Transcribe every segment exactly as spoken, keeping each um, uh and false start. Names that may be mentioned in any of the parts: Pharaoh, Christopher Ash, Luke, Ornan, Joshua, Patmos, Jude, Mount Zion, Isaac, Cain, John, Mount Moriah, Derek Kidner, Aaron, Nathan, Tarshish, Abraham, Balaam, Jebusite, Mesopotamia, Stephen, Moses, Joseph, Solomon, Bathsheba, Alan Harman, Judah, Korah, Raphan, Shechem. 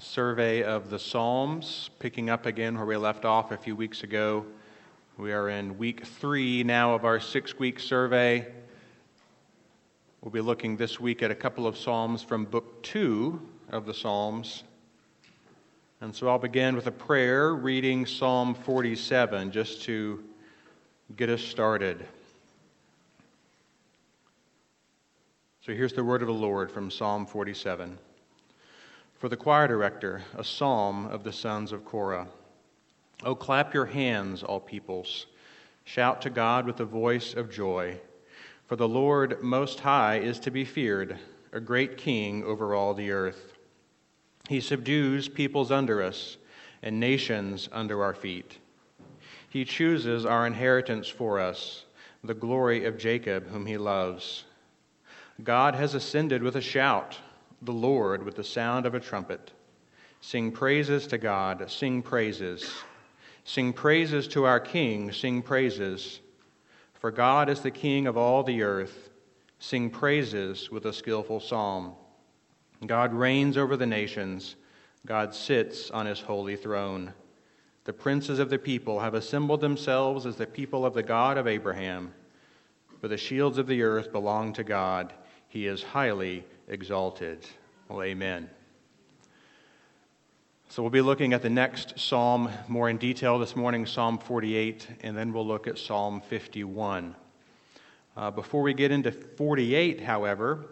survey of the Psalms, picking up again where we left off a few weeks ago. We are in week three now of our six-week survey. We'll be looking this week at a couple of Psalms from book two of the Psalms. And so I'll begin with a prayer, reading Psalm forty-seven, just to get us started. So here's the word of the Lord from Psalm forty-seven. For the choir director, a psalm of the sons of Korah. O clap your hands, all peoples. Shout to God with a voice of joy. For the Lord Most High is to be feared, a great king over all the earth. He subdues peoples under us and nations under our feet. He chooses our inheritance for us, the glory of Jacob whom he loves. God has ascended with a shout, the Lord with the sound of a trumpet. Sing praises to God, sing praises. Sing praises to our King, sing praises. For God is the King of all the earth. Sing praises with a skillful psalm. God reigns over the nations. God sits on his holy throne. The princes of the people have assembled themselves as the people of the God of Abraham. For the shields of the earth belong to God. He is highly exalted. Well, amen. So we'll be looking at the next psalm more in detail this morning, Psalm forty-eight, and then we'll look at Psalm fifty-one. Uh, before we get into forty-eight, however,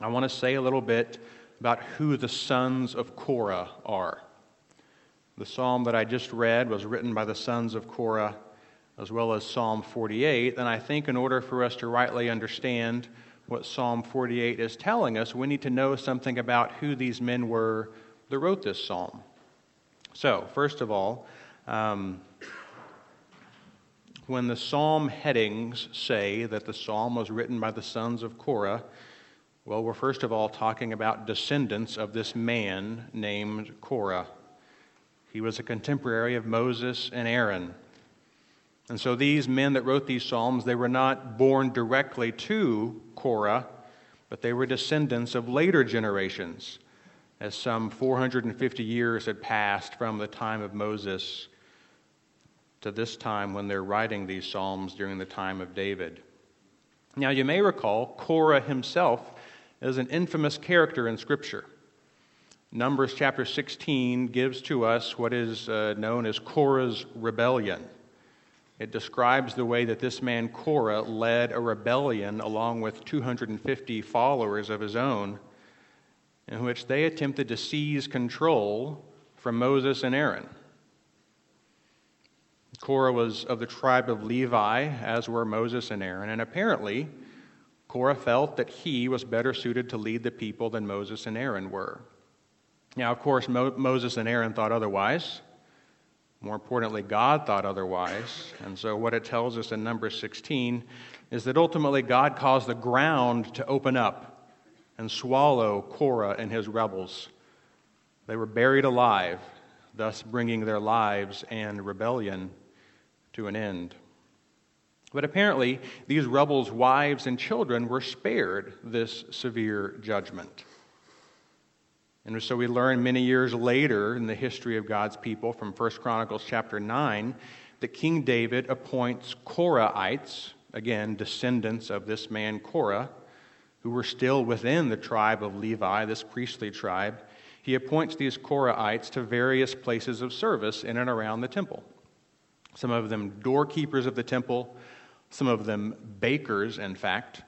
I want to say a little bit about who the sons of Korah are. The psalm that I just read was written by the sons of Korah, as well as Psalm forty-eight, and I think in order for us to rightly understand what Psalm forty-eight is telling us, we need to know something about who these men were that wrote this psalm. So, first of all, um, when the psalm headings say that the psalm was written by the sons of Korah, well, we're first of all talking about descendants of this man named Korah. He was a contemporary of Moses and Aaron. And so these men that wrote these psalms, they were not born directly to Korah, but they were descendants of later generations, as some four hundred fifty years had passed from the time of Moses to this time when they're writing these psalms during the time of David. Now, you may recall Korah himself is an infamous character in Scripture. Numbers chapter sixteen gives to us what is uh, known as Korah's rebellion. It describes the way that this man Korah led a rebellion along with two hundred fifty followers of his own, in which they attempted to seize control from Moses and Aaron. Korah was of the tribe of Levi, as were Moses and Aaron, and apparently Korah felt that he was better suited to lead the people than Moses and Aaron were. Now, of course, Mo- Moses and Aaron thought otherwise. More importantly, God thought otherwise. And so what it tells us in Numbers sixteen is that ultimately God caused the ground to open up and swallow Korah and his rebels. They were buried alive, thus bringing their lives and rebellion to an end. But apparently, these rebels' wives and children were spared this severe judgment. And so we learn many years later in the history of God's people from First Chronicles chapter nine that King David appoints Korahites, again, descendants of this man Korah, who were still within the tribe of Levi, this priestly tribe. He appoints these Korahites to various places of service in and around the temple. Some of them doorkeepers of the temple, some of them bakers, in fact,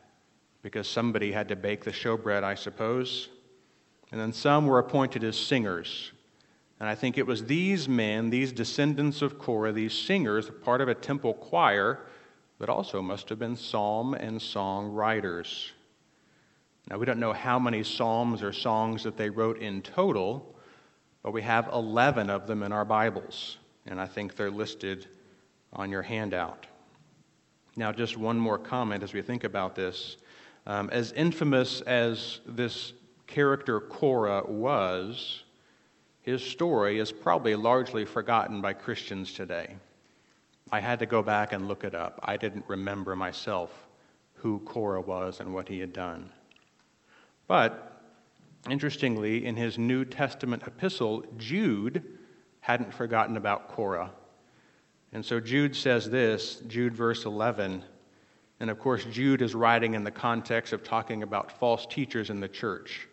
because somebody had to bake the showbread, I suppose. And then some were appointed as singers. And I think it was these men, these descendants of Korah, these singers, part of a temple choir, that also must have been psalm and song writers. Now, we don't know how many psalms or songs that they wrote in total, but we have eleven of them in our Bibles, and I think they're listed on your handout. Now, just one more comment as we think about this. Um, as infamous as this character Korah was, his story is probably largely forgotten by Christians today. I had to go back and look it up. I didn't remember myself who Korah was and what he had done. But Interestingly, in his New Testament epistle, Jude hadn't forgotten about Korah. And so Jude says this, Jude verse eleven, and of course Jude is writing in the context of talking about false teachers in the church.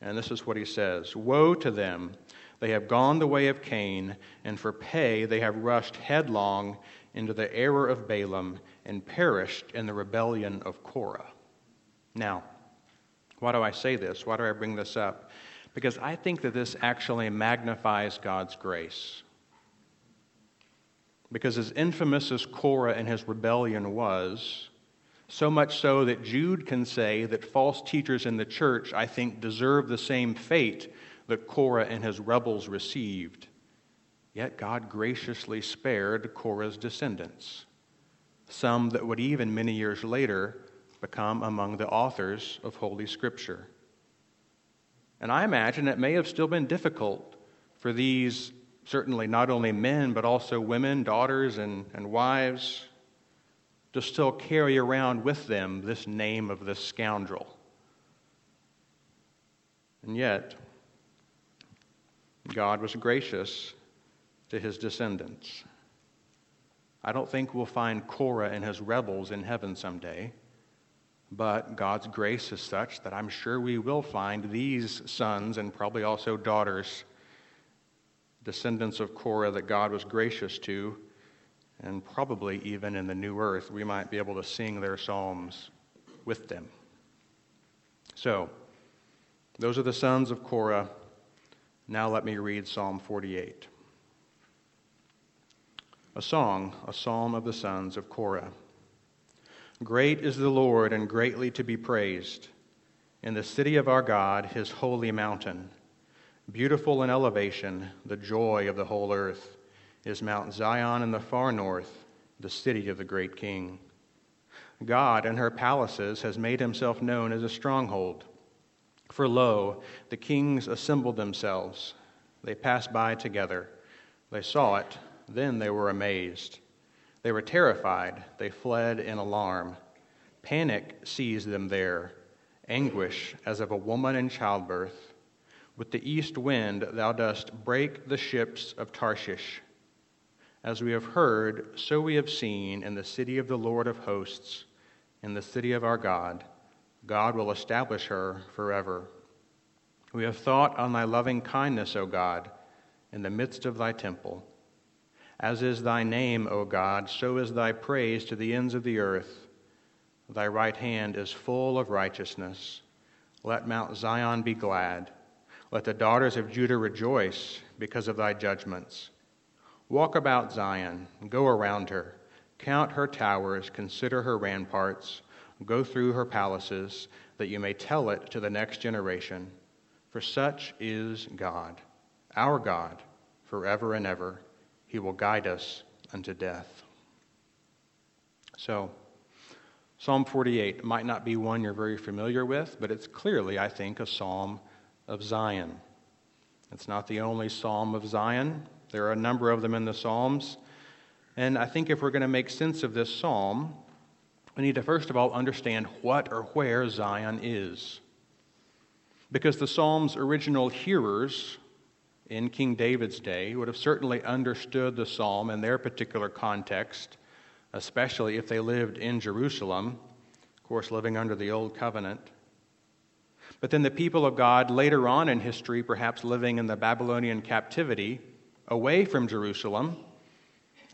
And this is what he says, "Woe to them! They have gone the way of Cain, and for pay they have rushed headlong into the error of Balaam and perished in the rebellion of Korah." Now, why do I say this? Why do I bring this up? Because I think that this actually magnifies God's grace. Because as infamous as Korah and his rebellion was, so much so that Jude can say that false teachers in the church, I think, deserve the same fate that Korah and his rebels received. Yet God graciously spared Korah's descendants, some that would even many years later become among the authors of Holy Scripture. And I imagine it may have still been difficult for these, certainly not only men, but also women, daughters, and, and wives, to still carry around with them this name of this scoundrel. And yet, God was gracious to his descendants. I don't think we'll find Korah and his rebels in heaven someday, but God's grace is such that I'm sure we will find these sons and probably also daughters, descendants of Korah, that God was gracious to. And probably even in the new earth, we might be able to sing their psalms with them. So, those are the sons of Korah. Now let me read Psalm forty-eight. A song, a psalm of the sons of Korah. Great is the Lord and greatly to be praised. In the city of our God, his holy mountain. Beautiful in elevation, the joy of the whole earth. Is Mount Zion in the far north, the city of the great king. God in her palaces has made himself known as a stronghold. For lo, the kings assembled themselves. They passed by together. They saw it, then they were amazed. They were terrified, they fled in alarm. Panic seized them there, anguish as of a woman in childbirth. With the east wind thou dost break the ships of Tarshish. As we have heard, so we have seen in the city of the Lord of hosts, in the city of our God. God will establish her forever. We have thought on thy loving kindness, O God, in the midst of thy temple. As is thy name, O God, so is thy praise to the ends of the earth. Thy right hand is full of righteousness. Let Mount Zion be glad. Let the daughters of Judah rejoice because of thy judgments. Walk about Zion, go around her, count her towers, consider her ramparts, go through her palaces, that you may tell it to the next generation. For such is God, our God, forever and ever. He will guide us unto death. So, Psalm forty-eight might not be one you're very familiar with, but it's clearly, I think, a psalm of Zion. It's not the only psalm of Zion. There are a number of them in the Psalms. And I think if we're going to make sense of this psalm, we need to first of all understand what or where Zion is. Because the psalm's original hearers in King David's day would have certainly understood the psalm in their particular context, especially if they lived in Jerusalem, of course living under the Old Covenant. But then the people of God later on in history, perhaps living in the Babylonian captivity, away from Jerusalem,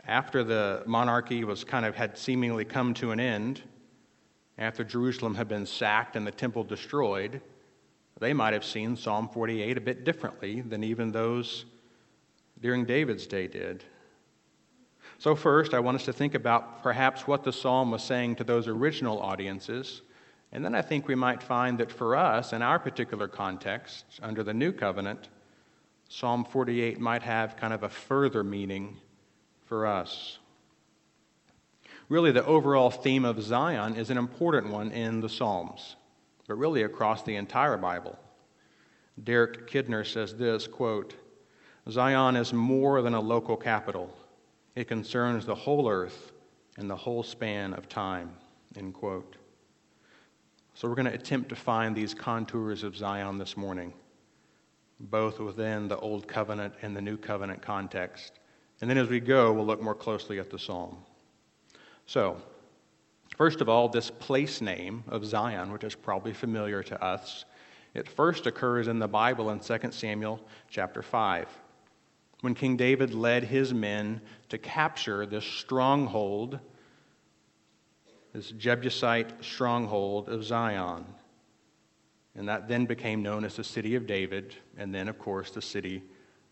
after the monarchy was kind of had seemingly come to an end, after Jerusalem had been sacked and the temple destroyed, they might have seen Psalm forty-eight a bit differently than even those during David's day did. So first, I want us to think about perhaps what the psalm was saying to those original audiences, and then I think we might find that for us, in our particular context, under the New Covenant, Psalm forty-eight might have kind of a further meaning for us. Really, the overall theme of Zion is an important one in the Psalms, but really across the entire Bible. Derek Kidner says this, quote, "Zion is more than a local capital. It concerns the whole earth and the whole span of time," end quote. So we're going to attempt to find these contours of Zion this morning, both within the Old Covenant and the New Covenant context. And then as we go, we'll look more closely at the psalm. So, first of all, this place name of Zion, which is probably familiar to us, it first occurs in the Bible in Second Samuel chapter five, when King David led his men to capture this stronghold, this Jebusite stronghold of Zion. And that then became known as the city of David, and then, of course, the city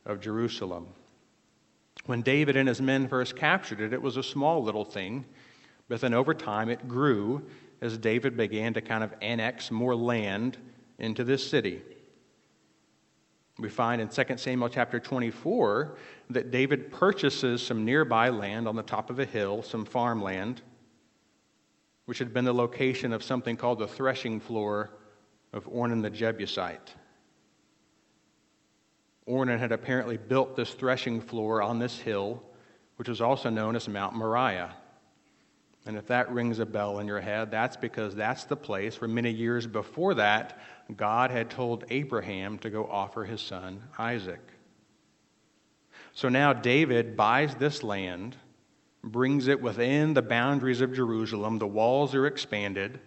of Jerusalem. When David and his men first captured it, it was a small little thing, but then over time it grew as David began to kind of annex more land into this city. We find in Second Samuel chapter twenty-four that David purchases some nearby land on the top of a hill, some farmland, which had been the location of something called the threshing floor of Ornan the Jebusite. Ornan had apparently built this threshing floor on this hill, which was also known as Mount Moriah. And if that rings a bell in your head, that's because that's the place where many years before that, God had told Abraham to go offer his son Isaac. So now David buys this land, brings it within the boundaries of Jerusalem. The walls are expanded.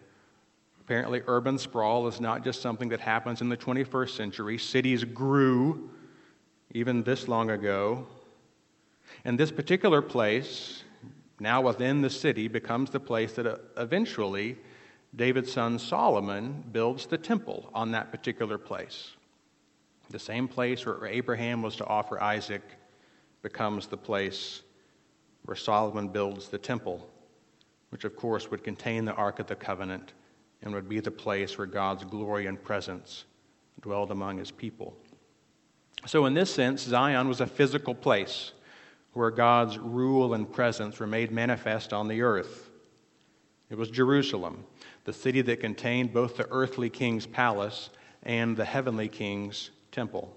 Apparently, urban sprawl is not just something that happens in the twenty-first century. Cities grew even this long ago. And this particular place, now within the city, becomes the place that eventually David's son Solomon builds the temple on that particular place. The same place where Abraham was to offer Isaac becomes the place where Solomon builds the temple, which of course would contain the Ark of the Covenant and would be the place where God's glory and presence dwelled among his people. So in this sense, Zion was a physical place where God's rule and presence were made manifest on the earth. It was Jerusalem, the city that contained both the earthly king's palace and the heavenly king's temple.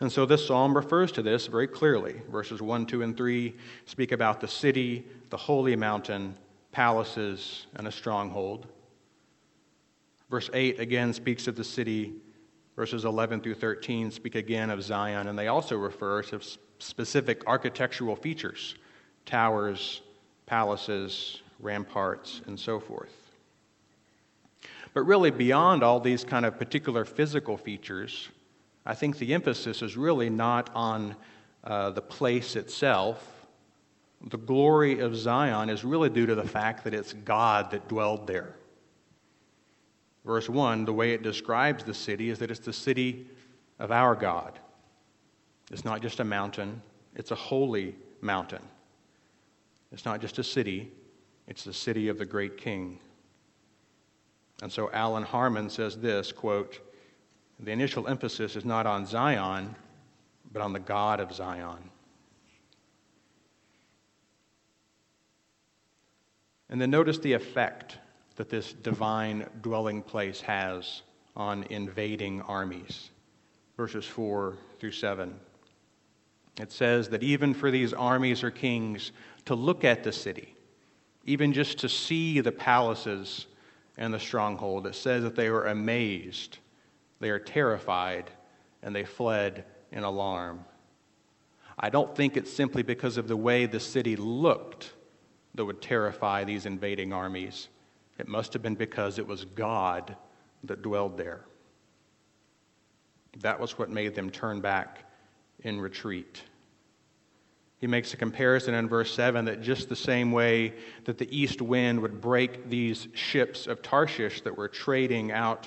And so this psalm refers to this very clearly. Verses one, two, and three speak about the city, the holy mountain, palaces, and a stronghold. Verse eight again speaks of the city. Verses eleven through thirteen speak again of Zion, and they also refer to specific architectural features, towers, palaces, ramparts, and so forth. But really, beyond all these kind of particular physical features, I think the emphasis is really not on uh, the place itself. The glory of Zion is really due to the fact that it's God that dwelled there. Verse one, the way it describes the city is that it's the city of our God. It's not just a mountain, it's a holy mountain. It's not just a city, it's the city of the great king. And so Alan Harman says this, quote, "The initial emphasis is not on Zion, but on the God of Zion." And then notice the effect that this divine dwelling place has on invading armies. Verses four through seven. It says that even for these armies or kings to look at the city, even just to see the palaces and the stronghold, it says that they were amazed, they are terrified, and they fled in alarm. I don't think it's simply because of the way the city looked that would terrify these invading armies. It must have been because it was God that dwelled there. That was what made them turn back in retreat. He makes a comparison in verse seven that just the same way that the east wind would break these ships of Tarshish that were trading out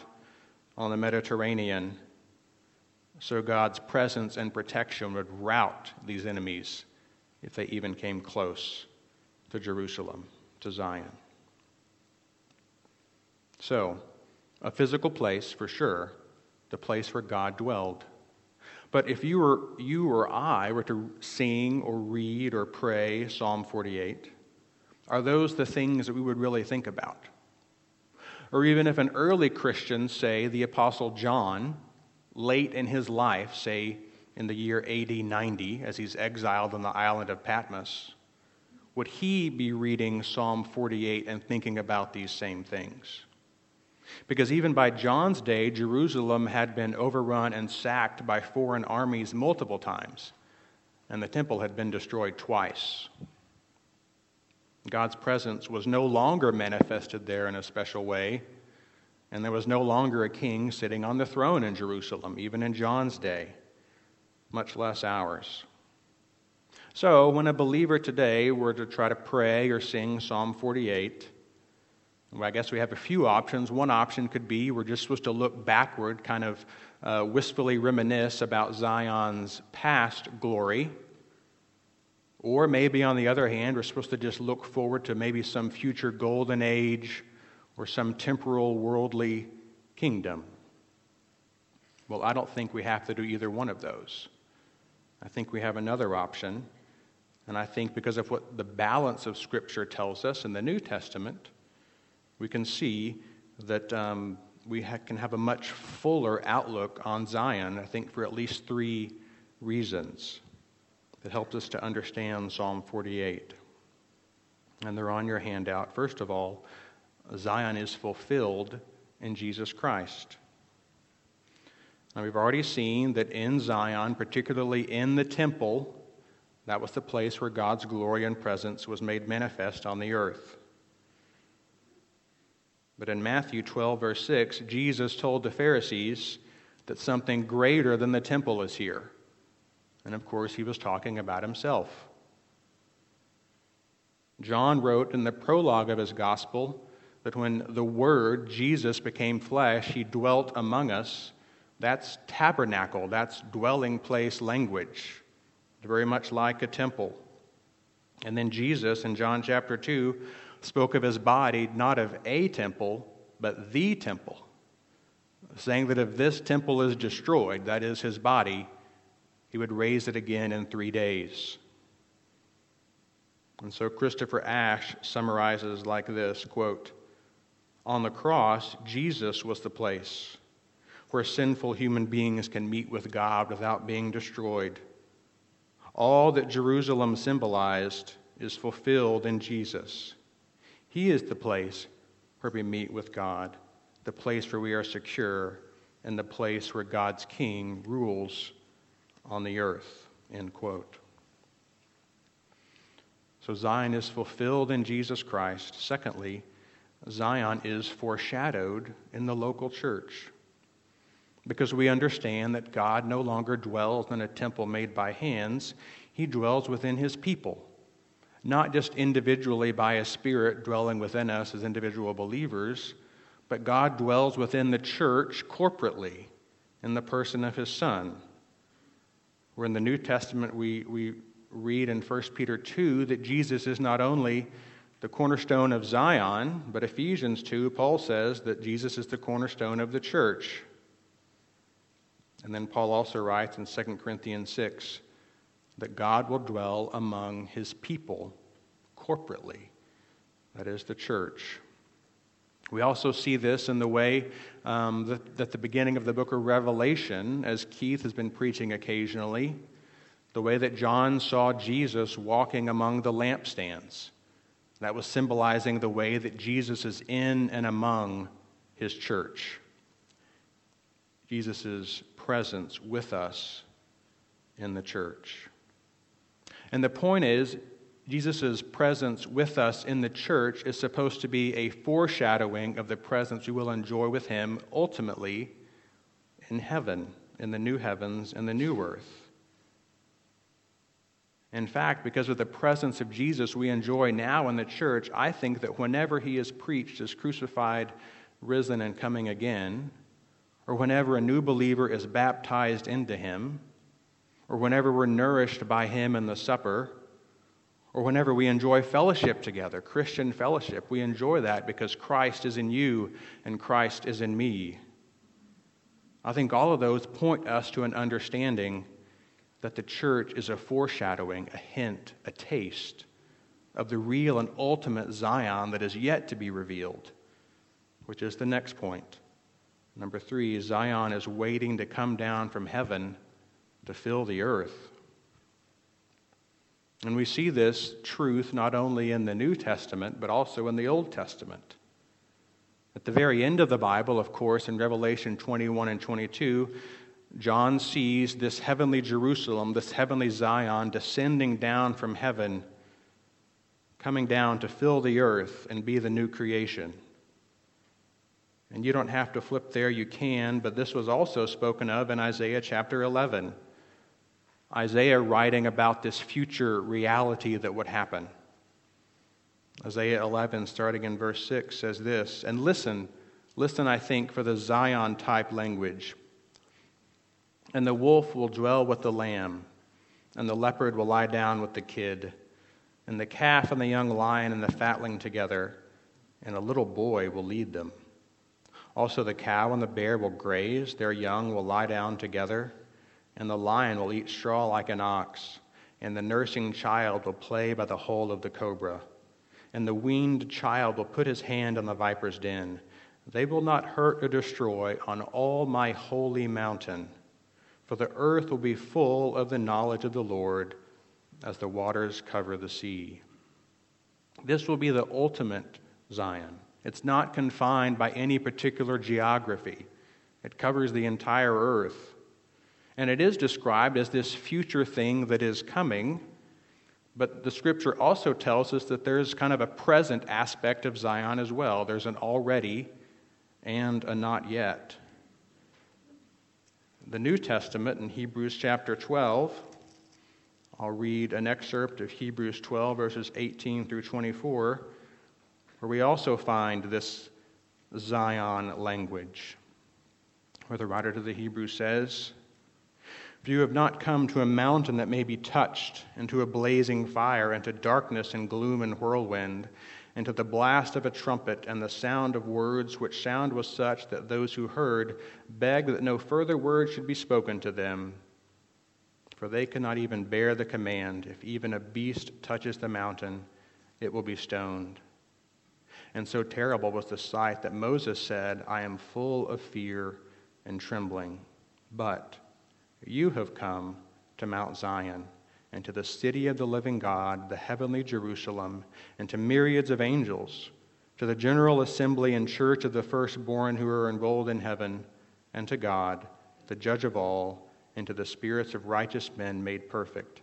on the Mediterranean, so God's presence and protection would rout these enemies if they even came close to Jerusalem, to Zion. So, a physical place for sure, the place where God dwelled. But if you or, you or I were to sing or read or pray Psalm forty-eight, are those the things that we would really think about? Or even if an early Christian, say the Apostle John, late in his life, say in the year A D ninety, as he's exiled on the island of Patmos, would he be reading Psalm forty-eight and thinking about these same things? Because even by John's day, Jerusalem had been overrun and sacked by foreign armies multiple times, and the temple had been destroyed twice. God's presence was no longer manifested there in a special way, and there was no longer a king sitting on the throne in Jerusalem, even in John's day, much less ours. So when a believer today were to try to pray or sing Psalm forty-eight, well, I guess we have a few options. One option could be we're just supposed to look backward, kind of uh, wistfully reminisce about Zion's past glory. Or maybe, on the other hand, we're supposed to just look forward to maybe some future golden age or some temporal worldly kingdom. Well, I don't think we have to do either one of those. I think we have another option. And I think because of what the balance of Scripture tells us in the New Testament, we can see that um, we ha- can have a much fuller outlook on Zion, I think for at least three reasons that helps us to understand Psalm forty-eight. And they're on your handout. First of all, Zion is fulfilled in Jesus Christ. Now, we've already seen that in Zion, particularly in the temple, that was the place where God's glory and presence was made manifest on the earth. But in Matthew twelve, verse six, Jesus told the Pharisees that something greater than the temple is here. And of course, he was talking about himself. John wrote in the prologue of his gospel that when the Word, Jesus, became flesh, he dwelt among us. That's tabernacle, that's dwelling place language, very much like a temple. And then Jesus in John chapter two spoke of his body not of a temple, but the temple, saying that if this temple is destroyed, that is his body, he would raise it again in three days. And so Christopher Ash summarizes like this, quote, "On the cross, Jesus was the place where sinful human beings can meet with God without being destroyed. All that Jerusalem symbolized is fulfilled in Jesus. He is the place where we meet with God, the place where we are secure, and the place where God's King rules on the earth," end quote. So Zion is fulfilled in Jesus Christ. Secondly, Zion is foreshadowed in the local church, because we understand that God no longer dwells in a temple made by hands. He dwells within his people, not just individually by his Spirit dwelling within us as individual believers, but God dwells within the church corporately in the person of his Son. Where in the New Testament we, we read in First Peter two that Jesus is not only the cornerstone of Zion, but Ephesians two, Paul says that Jesus is the cornerstone of the church. And then Paul also writes in Second Corinthians six, that God will dwell among his people corporately, that is the church. We also see this in the way um, that, that the beginning of the book of Revelation, as Keith has been preaching occasionally, the way that John saw Jesus walking among the lampstands. That was symbolizing the way that Jesus is in and among his church. Jesus' presence with us in the church. And the point is, Jesus' presence with us in the church is supposed to be a foreshadowing of the presence we will enjoy with him ultimately in heaven, in the new heavens and the new earth. In fact, because of the presence of Jesus we enjoy now in the church, I think that whenever he is preached as crucified, risen, and coming again, or whenever a new believer is baptized into him, or whenever we're nourished by him in the supper, or whenever we enjoy fellowship together, Christian fellowship, we enjoy that because Christ is in you and Christ is in me. I think all of those point us to an understanding that the church is a foreshadowing, a hint, a taste of the real and ultimate Zion that is yet to be revealed, which is the next point. Number three, Zion is waiting to come down from heaven to fill the earth. And we see this truth not only in the New Testament, but also in the Old Testament. At the very end of the Bible, of course, in Revelation twenty-one and twenty-two, John sees this heavenly Jerusalem, this heavenly Zion, descending down from heaven, coming down to fill the earth and be the new creation. And you don't have to flip there, you can, but this was also spoken of in Isaiah chapter eleven. Isaiah writing about this future reality that would happen. Isaiah eleven, starting in verse six, says this, and listen, listen, I think, for the Zion-type language. And the wolf will dwell with the lamb, and the leopard will lie down with the kid, and the calf and the young lion and the fatling together, and a little boy will lead them. Also the cow and the bear will graze, their young will lie down together, and the lion will eat straw like an ox, and the nursing child will play by the hole of the cobra. And the weaned child will put his hand on the viper's den. They will not hurt or destroy on all my holy mountain, for the earth will be full of the knowledge of the Lord as the waters cover the sea. This will be the ultimate Zion. It's not confined by any particular geography. It covers the entire earth. And it is described as this future thing that is coming. But the scripture also tells us that there's kind of a present aspect of Zion as well. There's an already and a not yet. The New Testament in Hebrews chapter twelve, I'll read an excerpt of Hebrews twelve, verses eighteen through twenty-four, where we also find this Zion language, where the writer to the Hebrews says, for you have not come to a mountain that may be touched, and to a blazing fire, and to darkness and gloom and whirlwind, and to the blast of a trumpet, and the sound of words, which sound was such that those who heard begged that no further word should be spoken to them. For they could not even bear the command, if even a beast touches the mountain, it will be stoned. And so terrible was the sight that Moses said, I am full of fear and trembling. But you have come to Mount Zion, and to the city of the living God, the heavenly Jerusalem, and to myriads of angels, to the general assembly and church of the firstborn who are enrolled in heaven, and to God, the judge of all, and to the spirits of righteous men made perfect,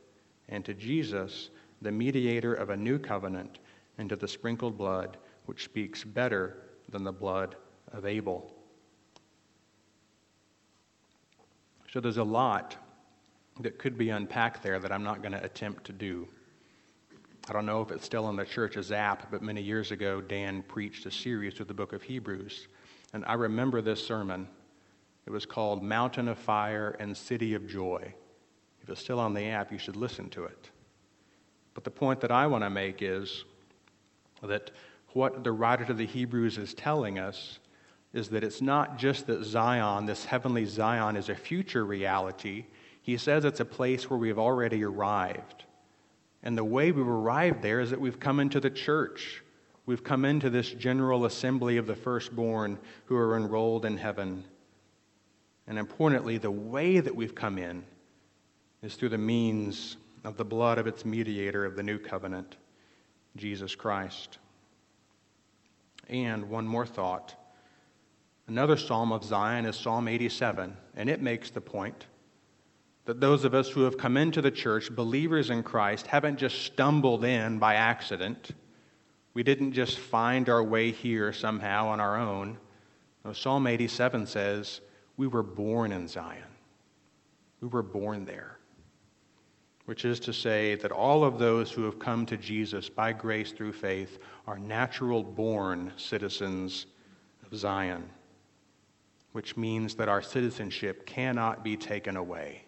and to Jesus, the mediator of a new covenant, and to the sprinkled blood, which speaks better than the blood of Abel. So there's a lot that could be unpacked there that I'm not going to attempt to do. I don't know if it's still in the church's app, but many years ago, Dan preached a series through the book of Hebrews. And I remember this sermon. It was called Mountain of Fire and City of Joy. If it's still on the app, you should listen to it. But the point that I want to make is that what the writer to the Hebrews is telling us is that it's not just that Zion, this heavenly Zion, is a future reality. He says it's a place where we've already arrived. And the way we've arrived there is that we've come into the church. We've come into this general assembly of the firstborn who are enrolled in heaven. And importantly, the way that we've come in is through the means of the blood of its mediator of the new covenant, Jesus Christ. And one more thought. Another psalm of Zion is Psalm eighty-seven, and it makes the point that those of us who have come into the church, believers in Christ, haven't just stumbled in by accident. We didn't just find our way here somehow on our own. No, Psalm eighty-seven says, we were born in Zion. We were born there, which is to say that all of those who have come to Jesus by grace through faith are natural-born citizens of Zion, which means that our citizenship cannot be taken away.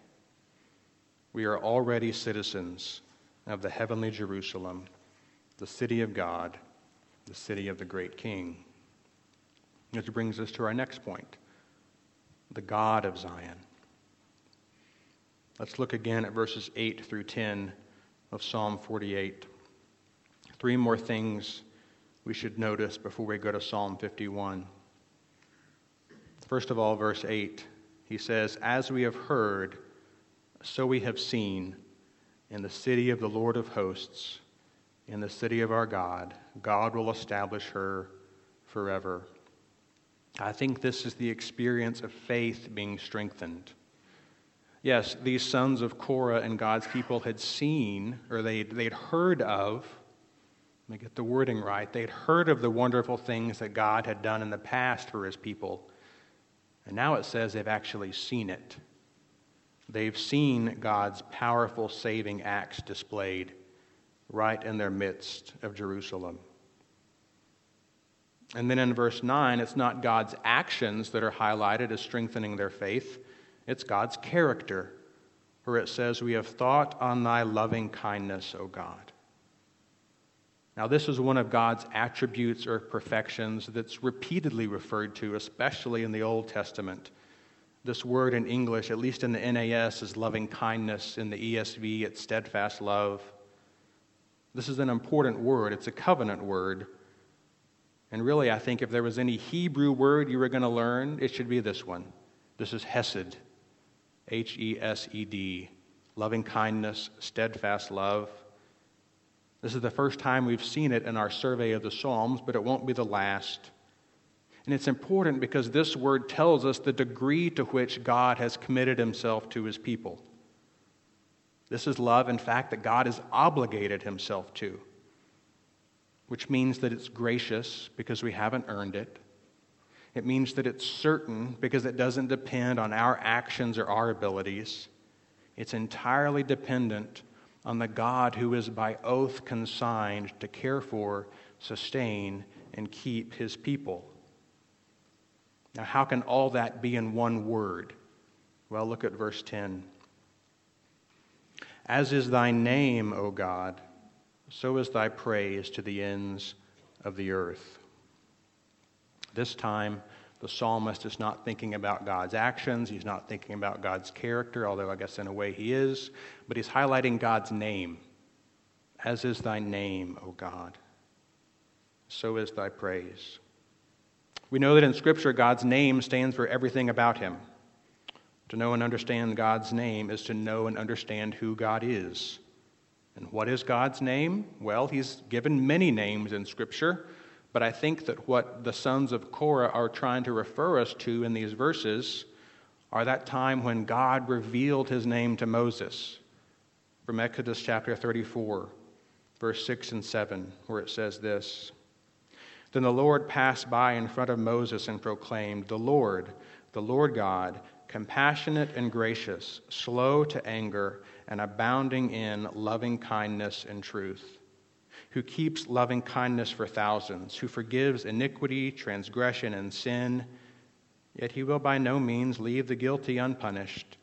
We are already citizens of the heavenly Jerusalem, the city of God, the city of the great King. Which brings us to our next point, the God of Zion. Let's look again at verses eight through ten of Psalm forty-eight. Three more things we should notice before we go to Psalm fifty-one. First of all, verse eight, he says, as we have heard, so we have seen in the city of the Lord of hosts, in the city of our God, God will establish her forever. I think this is the experience of faith being strengthened. Yes, these sons of Korah and God's people had seen, or they'd, they'd heard of, let me get the wording right, they'd heard of the wonderful things that God had done in the past for his people. And now it says they've actually seen it. They've seen God's powerful saving acts displayed right in their midst of Jerusalem. And then in verse nine, it's not God's actions that are highlighted as strengthening their faith. It's God's character, where it says, "We have thought on thy loving kindness, O God." Now, this is one of God's attributes or perfections that's repeatedly referred to, especially in the Old Testament. This word in English, at least in the N A S, is loving kindness. In the E S V, it's steadfast love. This is an important word. It's a covenant word. And really, I think if there was any Hebrew word you were going to learn, it should be this one. This is Hesed, H E S E D, loving kindness, steadfast love. This is the first time we've seen it in our survey of the Psalms, but it won't be the last. And it's important because this word tells us the degree to which God has committed himself to his people. This is love, in fact, that God has obligated himself to, which means that it's gracious because we haven't earned it. It means that it's certain because it doesn't depend on our actions or our abilities. It's entirely dependent on the God who is by oath consigned to care for, sustain, and keep his people. Now, how can all that be in one word? Well, look at verse ten. "As is thy name, O God, so is thy praise to the ends of the earth." This time, the psalmist is not thinking about God's actions. He's not thinking about God's character, although I guess in a way he is. But he's highlighting God's name. "As is thy name, O God, so is thy praise." We know that in Scripture, God's name stands for everything about him. To know and understand God's name is to know and understand who God is. And what is God's name? Well, he's given many names in Scripture, but I think that what the sons of Korah are trying to refer us to in these verses are that time when God revealed his name to Moses. From Exodus chapter thirty-four, verse six and seven, where it says this, "Then the Lord passed by in front of Moses and proclaimed, 'The Lord, the Lord God, compassionate and gracious, slow to anger, and abounding in loving kindness and truth, who keeps loving kindness for thousands, who forgives iniquity, transgression, and sin, yet he will by no means leave the guilty unpunished,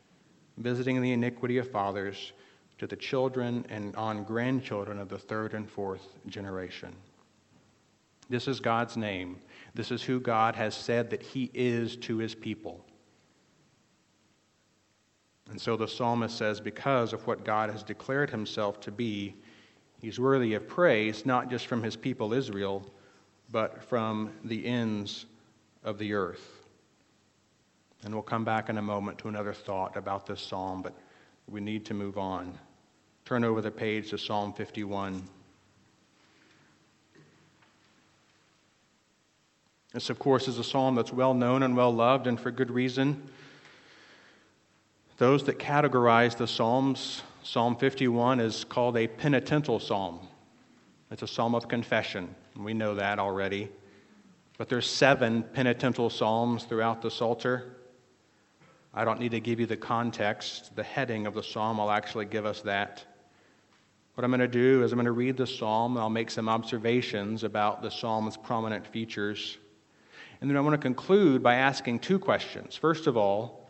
visiting the iniquity of fathers to the children and on grandchildren of the third and fourth generation.'" This is God's name. This is who God has said that he is to his people. And so the psalmist says, because of what God has declared himself to be, he's worthy of praise, not just from his people Israel, but from the ends of the earth. And we'll come back in a moment to another thought about this psalm, but we need to move on. Turn over the page to Psalm fifty-one. This, of course, is a psalm that's well known and well loved, and for good reason. Those that categorize the psalms, Psalm fifty-one is called a penitential psalm. It's a psalm of confession. We know that already. But there's seven penitential psalms throughout the Psalter. I don't need to give you the context. The heading of the psalm will actually give us that. What I'm going to do is I'm going to read the psalm, and I'll make some observations about the psalm's prominent features. And then I want to conclude by asking two questions. First of all,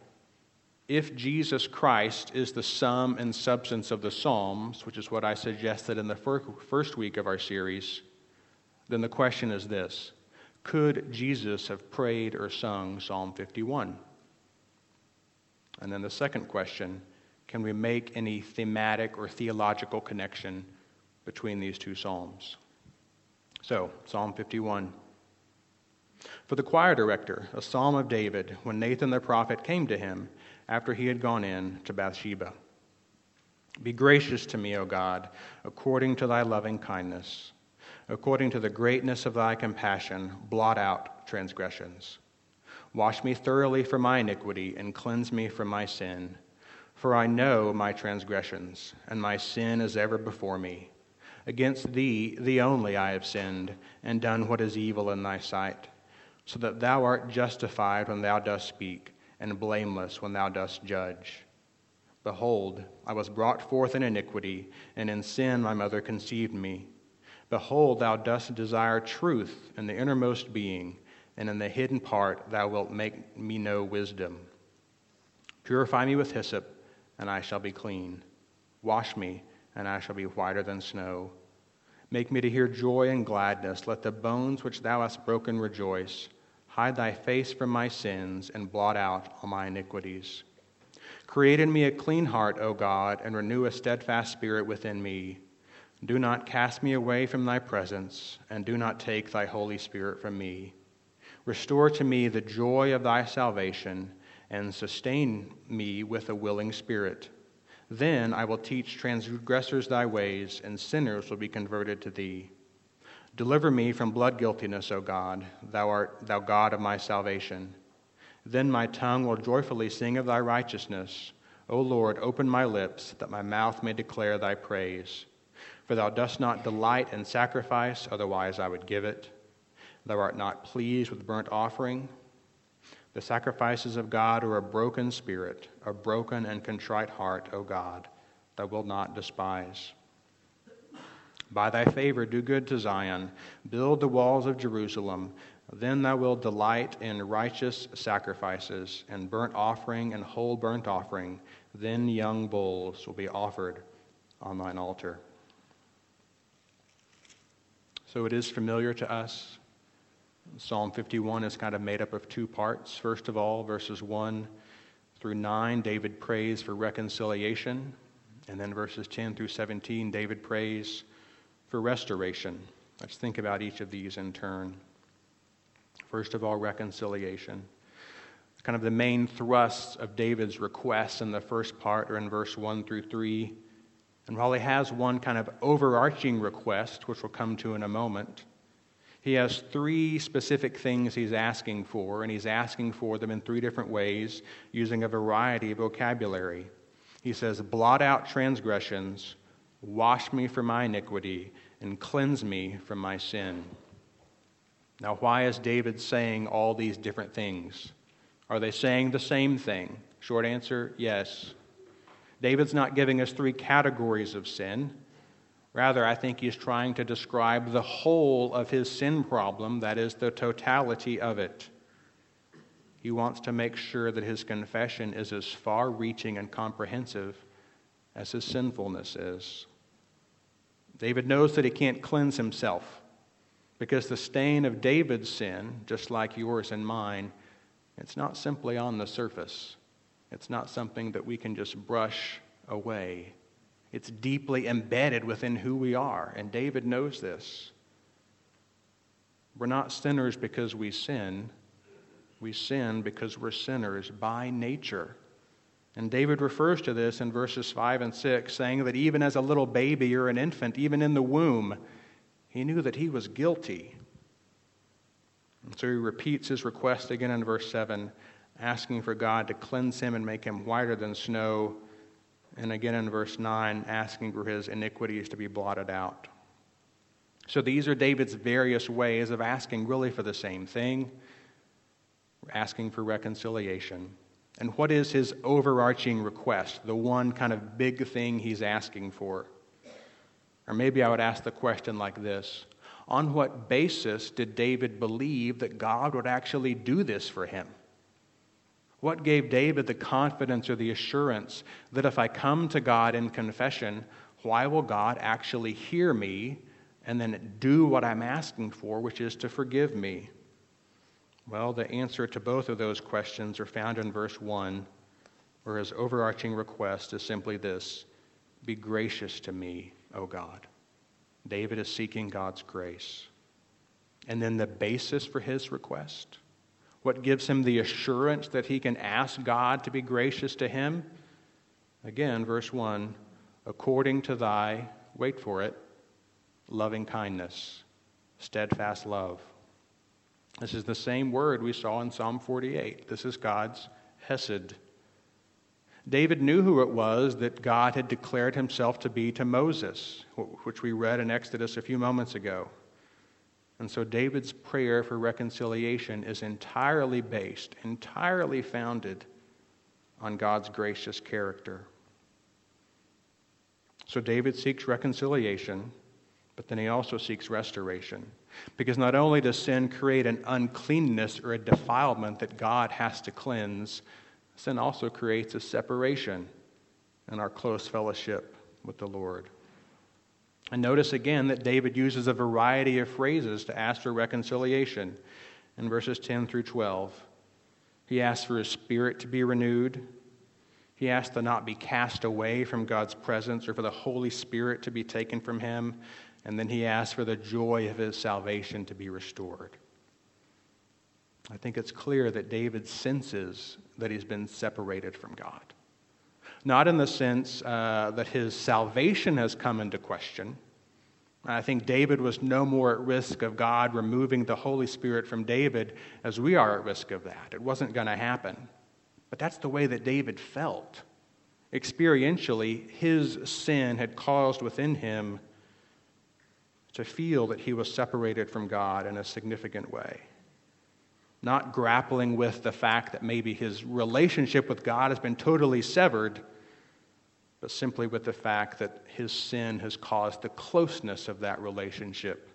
if Jesus Christ is the sum and substance of the Psalms, which is what I suggested in the first week of our series, then the question is this: could Jesus have prayed or sung Psalm fifty-one? And then the second question, can we make any thematic or theological connection between these two psalms? So, Psalm fifty-one. "For the choir director, a psalm of David, when Nathan the prophet came to him, after he had gone in to Bathsheba. Be gracious to me, O God, according to thy loving kindness. According to the greatness of thy compassion, blot out transgressions. Wash me thoroughly from my iniquity and cleanse me from my sin. For I know my transgressions, and my sin is ever before me. Against thee, thee only, I have sinned, and done what is evil in thy sight, so that thou art justified when thou dost speak, and blameless when thou dost judge. Behold, I was brought forth in iniquity, and in sin my mother conceived me. Behold, thou dost desire truth in the innermost being, and in the hidden part thou wilt make me know wisdom. Purify me with hyssop, and I shall be clean. Wash me, and I shall be whiter than snow. Make me to hear joy and gladness. Let the bones which thou hast broken rejoice. Hide thy face from my sins, and blot out all my iniquities. Create in me a clean heart, O God, and renew a steadfast spirit within me. Do not cast me away from thy presence, and do not take thy Holy Spirit from me. Restore to me the joy of thy salvation, and sustain me with a willing spirit. Then I will teach transgressors thy ways, and sinners will be converted to thee. Deliver me from blood guiltiness, O God, thou art thou God of my salvation. Then my tongue will joyfully sing of thy righteousness. O Lord, open my lips, that my mouth may declare thy praise. For thou dost not delight in sacrifice, otherwise I would give it. Thou art not pleased with burnt offering. The sacrifices of God are a broken spirit, a broken and contrite heart, O God, thou wilt not despise. By thy favor do good to Zion, build the walls of Jerusalem, then thou wilt delight in righteous sacrifices, and burnt offering and whole burnt offering, then young bulls will be offered on thine altar. So it is familiar to us. Psalm fifty-one is kind of made up of two parts. First of all, verses one through nine, David prays for reconciliation. And then verses ten through seventeen, David prays for restoration. Let's think about each of these in turn. First of all, reconciliation. Kind of the main thrusts of David's requests in the first part are in verse one through three. And while he has one kind of overarching request, which we'll come to in a moment, he has three specific things he's asking for, and he's asking for them in three different ways using a variety of vocabulary. He says, blot out transgressions, wash me from my iniquity, and cleanse me from my sin. Now, why is David saying all these different things? Are they saying the same thing? Short answer, yes. David's not giving us three categories of sin. Rather, I think he's trying to describe the whole of his sin problem, that is, the totality of it. He wants to make sure that his confession is as far-reaching and comprehensive as his sinfulness is. David knows that he can't cleanse himself, because the stain of David's sin, just like yours and mine, it's not simply on the surface. It's not something that we can just brush away. It's deeply embedded within who we are, and David knows this. We're not sinners because we sin. We sin because we're sinners by nature. And David refers to this in verses five and six, saying that even as a little baby or an infant, even in the womb, he knew that he was guilty. And so he repeats his request again in verse seven, asking for God to cleanse him and make him whiter than snow. And again in verse nine, asking for his iniquities to be blotted out. So these are David's various ways of asking really for the same thing, asking for reconciliation. And what is his overarching request, the one kind of big thing he's asking for? Or maybe I would ask the question like this: on what basis did David believe that God would actually do this for him? What gave David the confidence or the assurance that if I come to God in confession, why will God actually hear me and then do what I'm asking for, which is to forgive me? Well, the answer to both of those questions are found in verse one, where his overarching request is simply this: be gracious to me, O God. David is seeking God's grace. And then the basis for his request? What gives him the assurance that he can ask God to be gracious to him? Again, verse one, according to thy, wait for it, loving kindness, steadfast love. This is the same word we saw in Psalm forty-eight. This is God's Hesed. David knew who it was that God had declared himself to be to Moses, which we read in Exodus a few moments ago. And so David's prayer for reconciliation is entirely based, entirely founded on God's gracious character. So David seeks reconciliation, but then he also seeks restoration. Because not only does sin create an uncleanness or a defilement that God has to cleanse, sin also creates a separation in our close fellowship with the Lord. And notice again that David uses a variety of phrases to ask for reconciliation. In verses ten through twelve, he asks for his spirit to be renewed. He asks to not be cast away from God's presence or for the Holy Spirit to be taken from him. And then he asks for the joy of his salvation to be restored. I think it's clear that David senses that he's been separated from God. Not in the sense uh, that his salvation has come into question. I think David was no more at risk of God removing the Holy Spirit from David as we are at risk of that. It wasn't going to happen. But that's the way that David felt. Experientially, his sin had caused within him to feel that he was separated from God in a significant way. Not grappling with the fact that maybe his relationship with God has been totally severed, but simply with the fact that his sin has caused the closeness of that relationship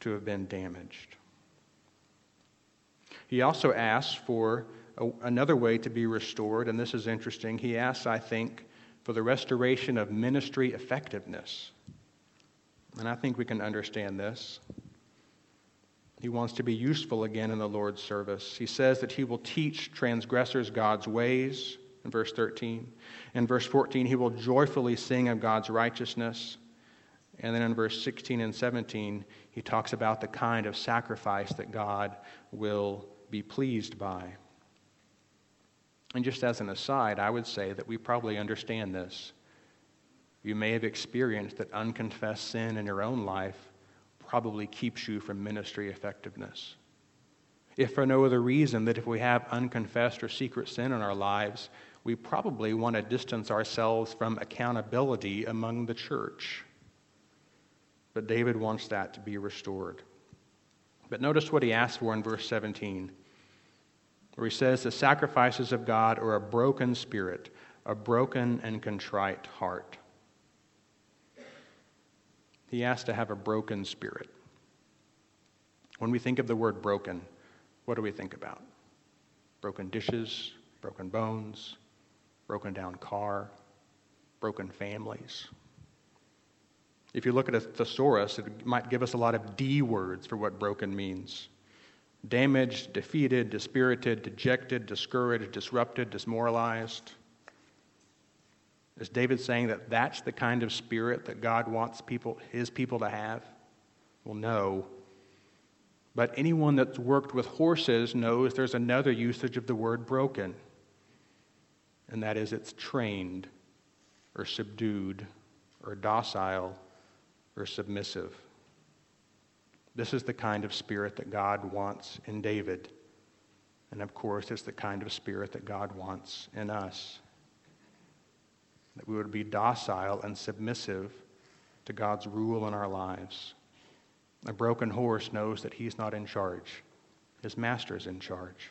to have been damaged. He also asks for a, another way to be restored, and this is interesting. He asks, I think, for the restoration of ministry effectiveness. And I think we can understand this. He wants to be useful again in the Lord's service. He says that he will teach transgressors God's ways, in verse thirteen. In verse fourteen, he will joyfully sing of God's righteousness. And then in verse sixteen and seventeen, he talks about the kind of sacrifice that God will be pleased by. And just as an aside, I would say that we probably understand this. You may have experienced that unconfessed sin in your own life probably keeps you from ministry effectiveness. If for no other reason that if we have unconfessed or secret sin in our lives, we probably want to distance ourselves from accountability among the church. But David wants that to be restored. But notice what he asks for in verse seventeen, where he says, the sacrifices of God are a broken spirit, a broken and contrite heart. He asks to have a broken spirit. When we think of the word broken, what do we think about? Broken dishes, broken bones, broken down car, broken families. If you look at a thesaurus, it might give us a lot of D words for what broken means. Damaged, defeated, dispirited, dejected, discouraged, disrupted, dismoralized. Is David saying that that's the kind of spirit that God wants people, his people to have? Well, no. But anyone that's worked with horses knows there's another usage of the word broken, and that is it's trained or subdued or docile or submissive. This is the kind of spirit that God wants in David. And of course, it's the kind of spirit that God wants in us. That we would be docile and submissive to God's rule in our lives. A broken horse knows that he's not in charge. His master's in charge.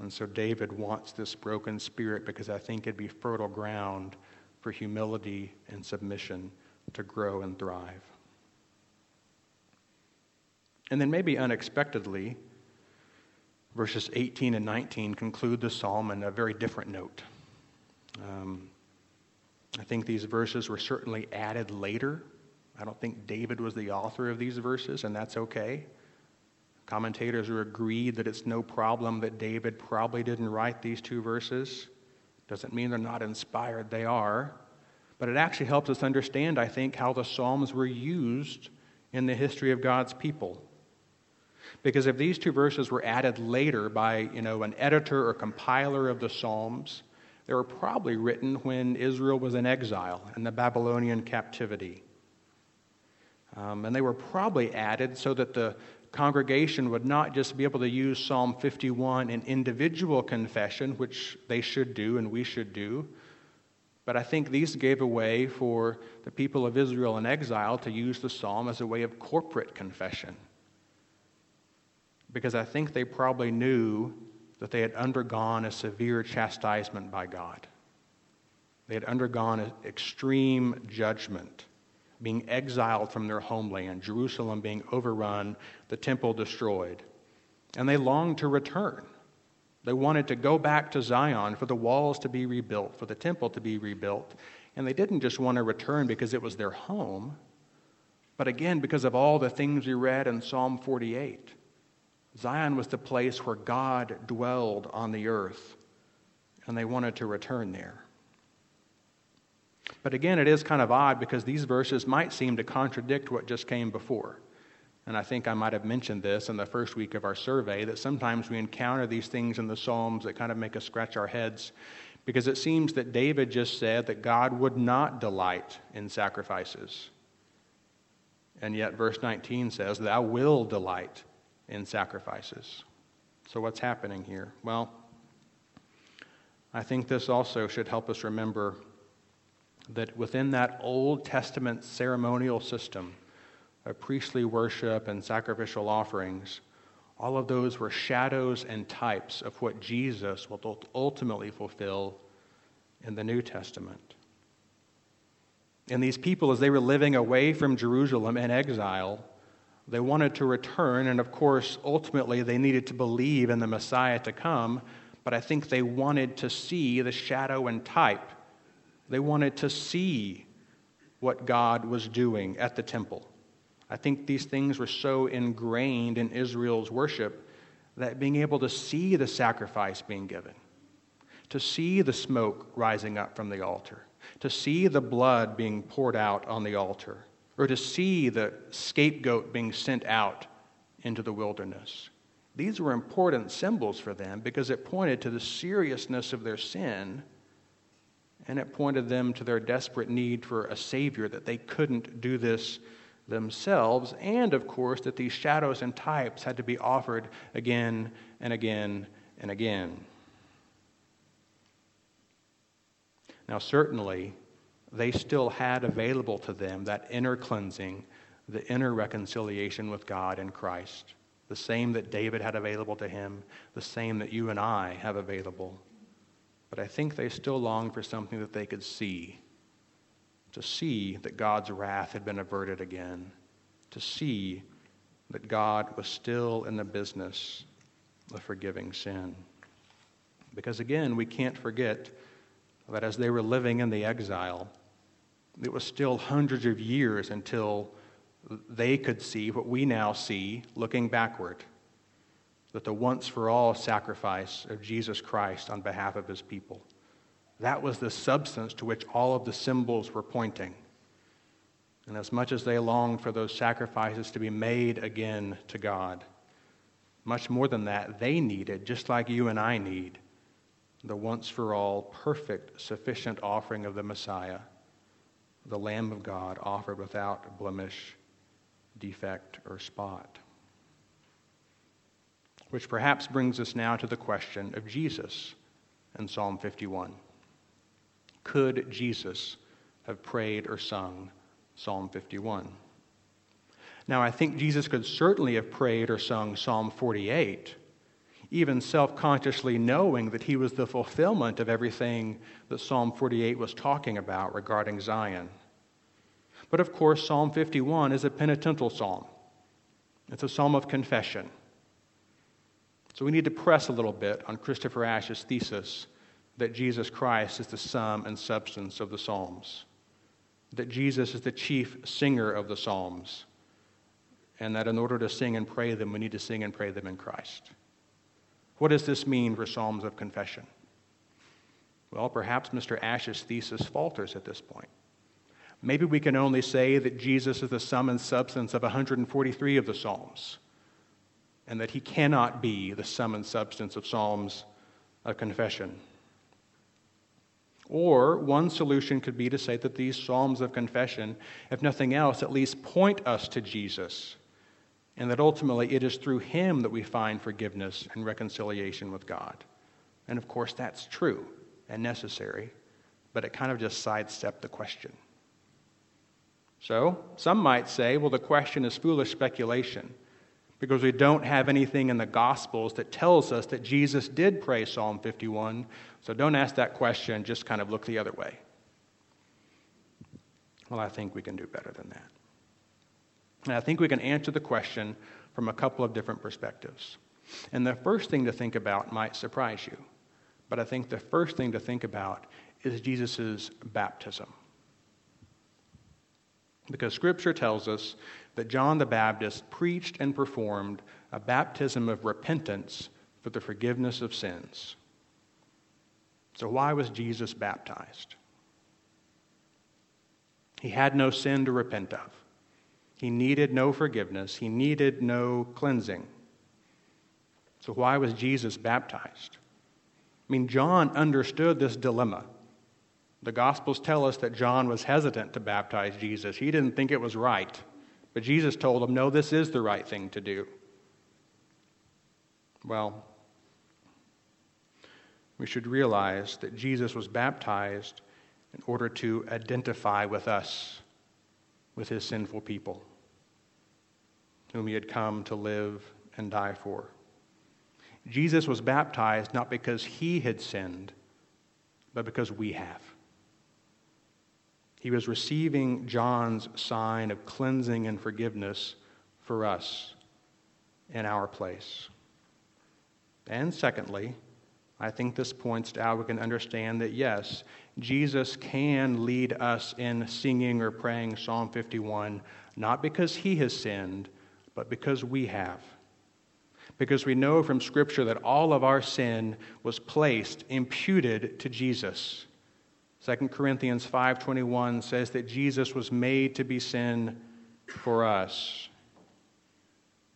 And so David wants this broken spirit because I think it'd be fertile ground for humility and submission to grow and thrive. And then maybe unexpectedly, verses eighteen and nineteen conclude the psalm in a very different note. Um, I think these verses were certainly added later. I don't think David was the author of these verses, and that's okay. Commentators are agreed that it's no problem that David probably didn't write these two verses. Doesn't mean they're not inspired, they are. But it actually helps us understand, I think, how the Psalms were used in the history of God's people. Because if these two verses were added later by, you know, an editor or compiler of the Psalms, they were probably written when Israel was in exile in the Babylonian captivity. Um, and they were probably added so that the congregation would not just be able to use Psalm fifty-one in individual confession, which they should do and we should do. But I think these gave a way for the people of Israel in exile to use the psalm as a way of corporate confession. Because I think they probably knew that they had undergone a severe chastisement by God. They had undergone an extreme judgment, being exiled from their homeland, Jerusalem being overrun, the temple destroyed. And they longed to return. They wanted to go back to Zion for the walls to be rebuilt, for the temple to be rebuilt. And they didn't just want to return because it was their home, but again, because of all the things we read in Psalm forty-eight. Zion was the place where God dwelled on the earth, and they wanted to return there. But again, it is kind of odd because these verses might seem to contradict what just came before. And I think I might have mentioned this in the first week of our survey, that sometimes we encounter these things in the Psalms that kind of make us scratch our heads, because it seems that David just said that God would not delight in sacrifices. And yet verse nineteen says, "Thou will delight in sacrifices." So what's happening here? Well, I think this also should help us remember that within that Old Testament ceremonial system of priestly worship and sacrificial offerings, all of those were shadows and types of what Jesus will ultimately fulfill in the New Testament. And these people, as they were living away from Jerusalem in exile, they wanted to return, and of course, ultimately, they needed to believe in the Messiah to come, but I think they wanted to see the shadow and type. They wanted to see what God was doing at the temple. I think these things were so ingrained in Israel's worship that being able to see the sacrifice being given, to see the smoke rising up from the altar, to see the blood being poured out on the altar, or to see the scapegoat being sent out into the wilderness. These were important symbols for them because it pointed to the seriousness of their sin, and it pointed them to their desperate need for a Savior, that they couldn't do this themselves, and of course that these shadows and types had to be offered again and again and again. Now certainly they still had available to them that inner cleansing, the inner reconciliation with God in Christ, the same that David had available to him, the same that you and I have available. But I think they still longed for something that they could see, to see that God's wrath had been averted again, to see that God was still in the business of forgiving sin. Because again, we can't forget that as they were living in the exile, it was still hundreds of years until they could see what we now see looking backward, that the once-for-all sacrifice of Jesus Christ on behalf of his people, that was the substance to which all of the symbols were pointing. And as much as they longed for those sacrifices to be made again to God, much more than that, they needed, just like you and I need, the once-for-all, perfect, sufficient offering of the Messiah, the Lamb of God offered without blemish, defect, or spot. Which perhaps brings us now to the question of Jesus in Psalm fifty-one. Could Jesus have prayed or sung Psalm fifty-one? Now, I think Jesus could certainly have prayed or sung Psalm forty-eight, even self-consciously knowing that he was the fulfillment of everything that Psalm forty-eight was talking about regarding Zion. But of course, Psalm fifty-one is a penitential psalm. It's a psalm of confession. So we need to press a little bit on Christopher Ash's thesis that Jesus Christ is the sum and substance of the Psalms, that Jesus is the chief singer of the Psalms, and that in order to sing and pray them, we need to sing and pray them in Christ. What does this mean for Psalms of confession? Well, perhaps Mister Ash's thesis falters at this point. Maybe we can only say that Jesus is the sum and substance of one hundred forty-three of the Psalms, and that he cannot be the sum and substance of Psalms of confession. Or one solution could be to say that these Psalms of confession, if nothing else, at least point us to Jesus and that ultimately it is through him that we find forgiveness and reconciliation with God. And of course, that's true and necessary, but it kind of just sidestepped the question. So, some might say, well, the question is foolish speculation, because we don't have anything in the Gospels that tells us that Jesus did pray Psalm fifty-one, so don't ask that question, just kind of look the other way. Well, I think we can do better than that. And I think we can answer the question from a couple of different perspectives. And the first thing to think about might surprise you, but I think the first thing to think about is Jesus' baptism. Because Scripture tells us that John the Baptist preached and performed a baptism of repentance for the forgiveness of sins. So why was Jesus baptized? He had no sin to repent of. He needed no forgiveness. He needed no cleansing. So why was Jesus baptized? I mean, John understood this dilemma. The Gospels tell us that John was hesitant to baptize Jesus. He didn't think it was right. But Jesus told him, no, this is the right thing to do. Well, we should realize that Jesus was baptized in order to identify with us, with his sinful people, whom he had come to live and die for. Jesus was baptized not because he had sinned, but because we have. He was receiving John's sign of cleansing and forgiveness for us in our place. And secondly, I think this points to how we can understand that, yes, Jesus can lead us in singing or praying Psalm fifty-one, not because he has sinned, but because we have. Because we know from Scripture that all of our sin was placed, imputed to Jesus. Second Corinthians five twenty-one says that Jesus was made to be sin for us.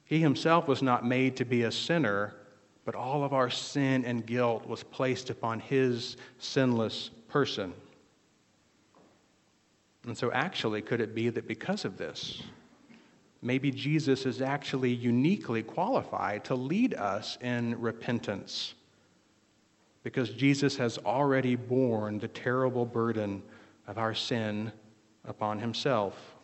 He himself was not made to be a sinner, but all of our sin and guilt was placed upon his sinless person. And so actually, could it be that because of this, maybe Jesus is actually uniquely qualified to lead us in repentance? Because Jesus has already borne the terrible burden of our sin upon himself.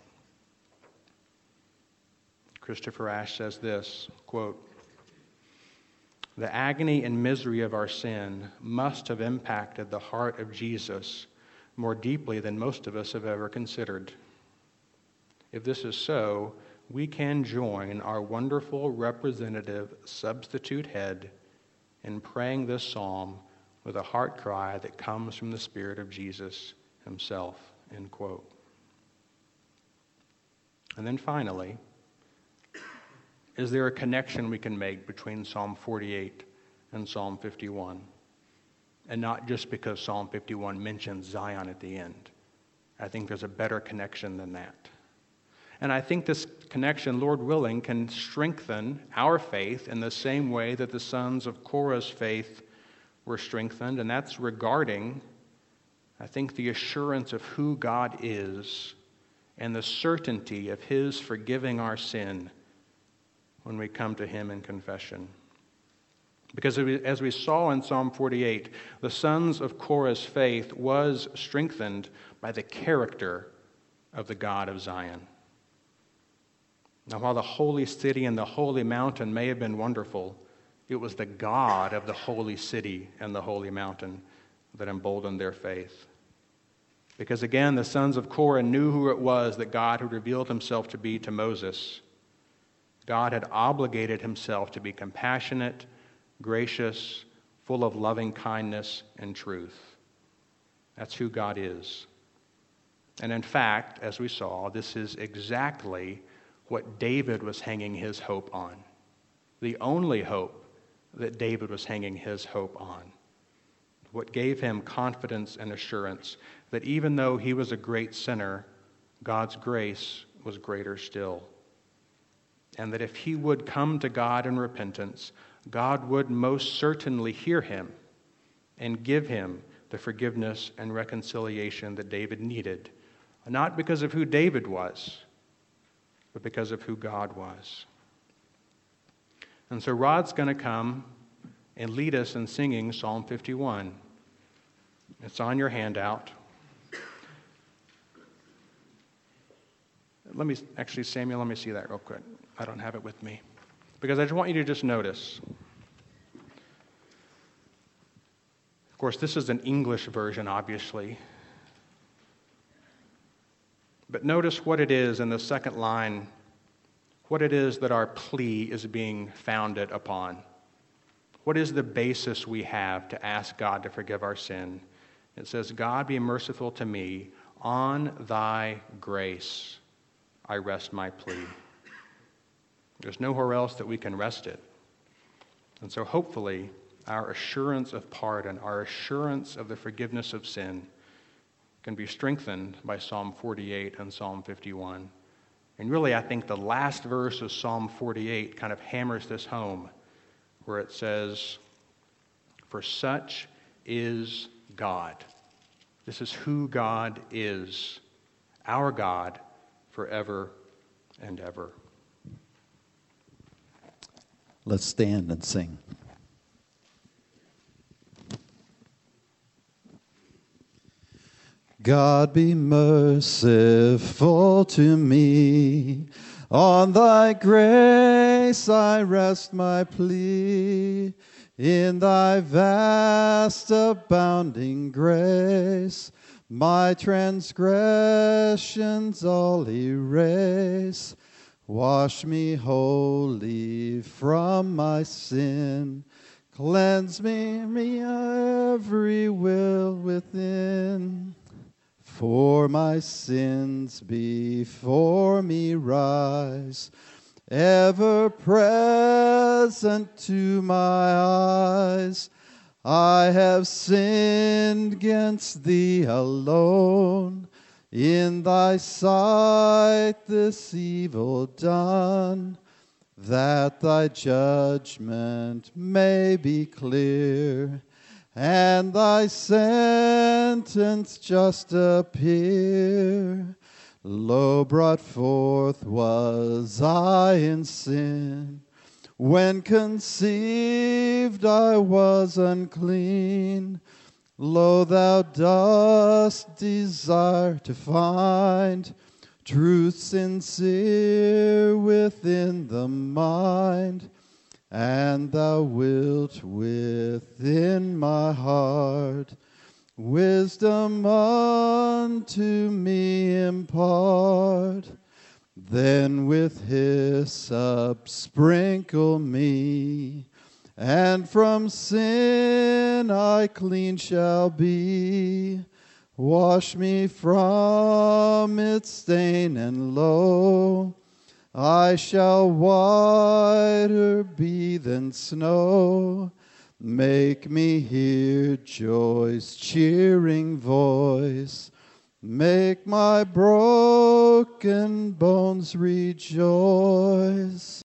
Christopher Ash says this, quote, "The agony and misery of our sin must have impacted the heart of Jesus more deeply than most of us have ever considered. If this is so, we can join our wonderful representative substitute head in praying this psalm with a heart cry that comes from the Spirit of Jesus himself," end quote. And then finally, is there a connection we can make between Psalm forty-eight and Psalm fifty-one? And not just because Psalm fifty-one mentions Zion at the end. I think there's a better connection than that. And I think this connection, Lord willing, can strengthen our faith in the same way that the sons of Korah's faith were strengthened, and that's regarding, I think, the assurance of who God is and the certainty of his forgiving our sin when we come to him in confession. Because as we saw in Psalm forty-eight, the sons of Korah's faith was strengthened by the character of the God of Zion. Now, while the holy city and the holy mountain may have been wonderful, it was the God of the holy city and the holy mountain that emboldened their faith. Because again, the sons of Korah knew who it was that God had revealed himself to be to Moses. God had obligated himself to be compassionate, gracious, full of loving kindness and truth. That's who God is. And in fact, as we saw, this is exactly what David was hanging his hope on, the only hope that David was hanging his hope on, what gave him confidence and assurance that even though he was a great sinner, God's grace was greater still, and that if he would come to God in repentance, God would most certainly hear him and give him the forgiveness and reconciliation that David needed, not because of who David was, but because of who God was. And so Rod's going to come and lead us in singing Psalm fifty-one. It's on your handout. Let me, actually, Samuel, let me see that real quick. I don't have it with me. Because I just want you to just notice. Of course, this is an English version, obviously. But notice what it is in the second line, what it is that our plea is being founded upon. What is the basis we have to ask God to forgive our sin? It says, God, be merciful to me. On thy grace I rest my plea. There's nowhere else that we can rest it. And so hopefully our assurance of pardon, our assurance of the forgiveness of sin can be strengthened by Psalm forty-eight and Psalm fifty-one. And really, I think the last verse of Psalm forty-eight kind of hammers this home, where it says, for such is God. This is who God is, our God forever and ever. Let's stand and sing. God be merciful to me, on thy grace I rest my plea. In thy vast abounding grace, my transgressions all erase. Wash me wholly from my sin, cleanse me, me every will within. For my sins before me rise, ever present to my eyes. I have sinned against thee alone, in thy sight this evil done, that thy judgment may be clear, and thy sentence just appear. Lo, brought forth was I in sin. When conceived I was unclean. Lo, thou dost desire to find truth sincere within the mind, and thou wilt within my heart wisdom unto me impart. Then with hyssop sprinkle me, and from sin I clean shall be. Wash me from its stain, and lo, I shall whiter be than snow. Make me hear joy's cheering voice. Make my broken bones rejoice.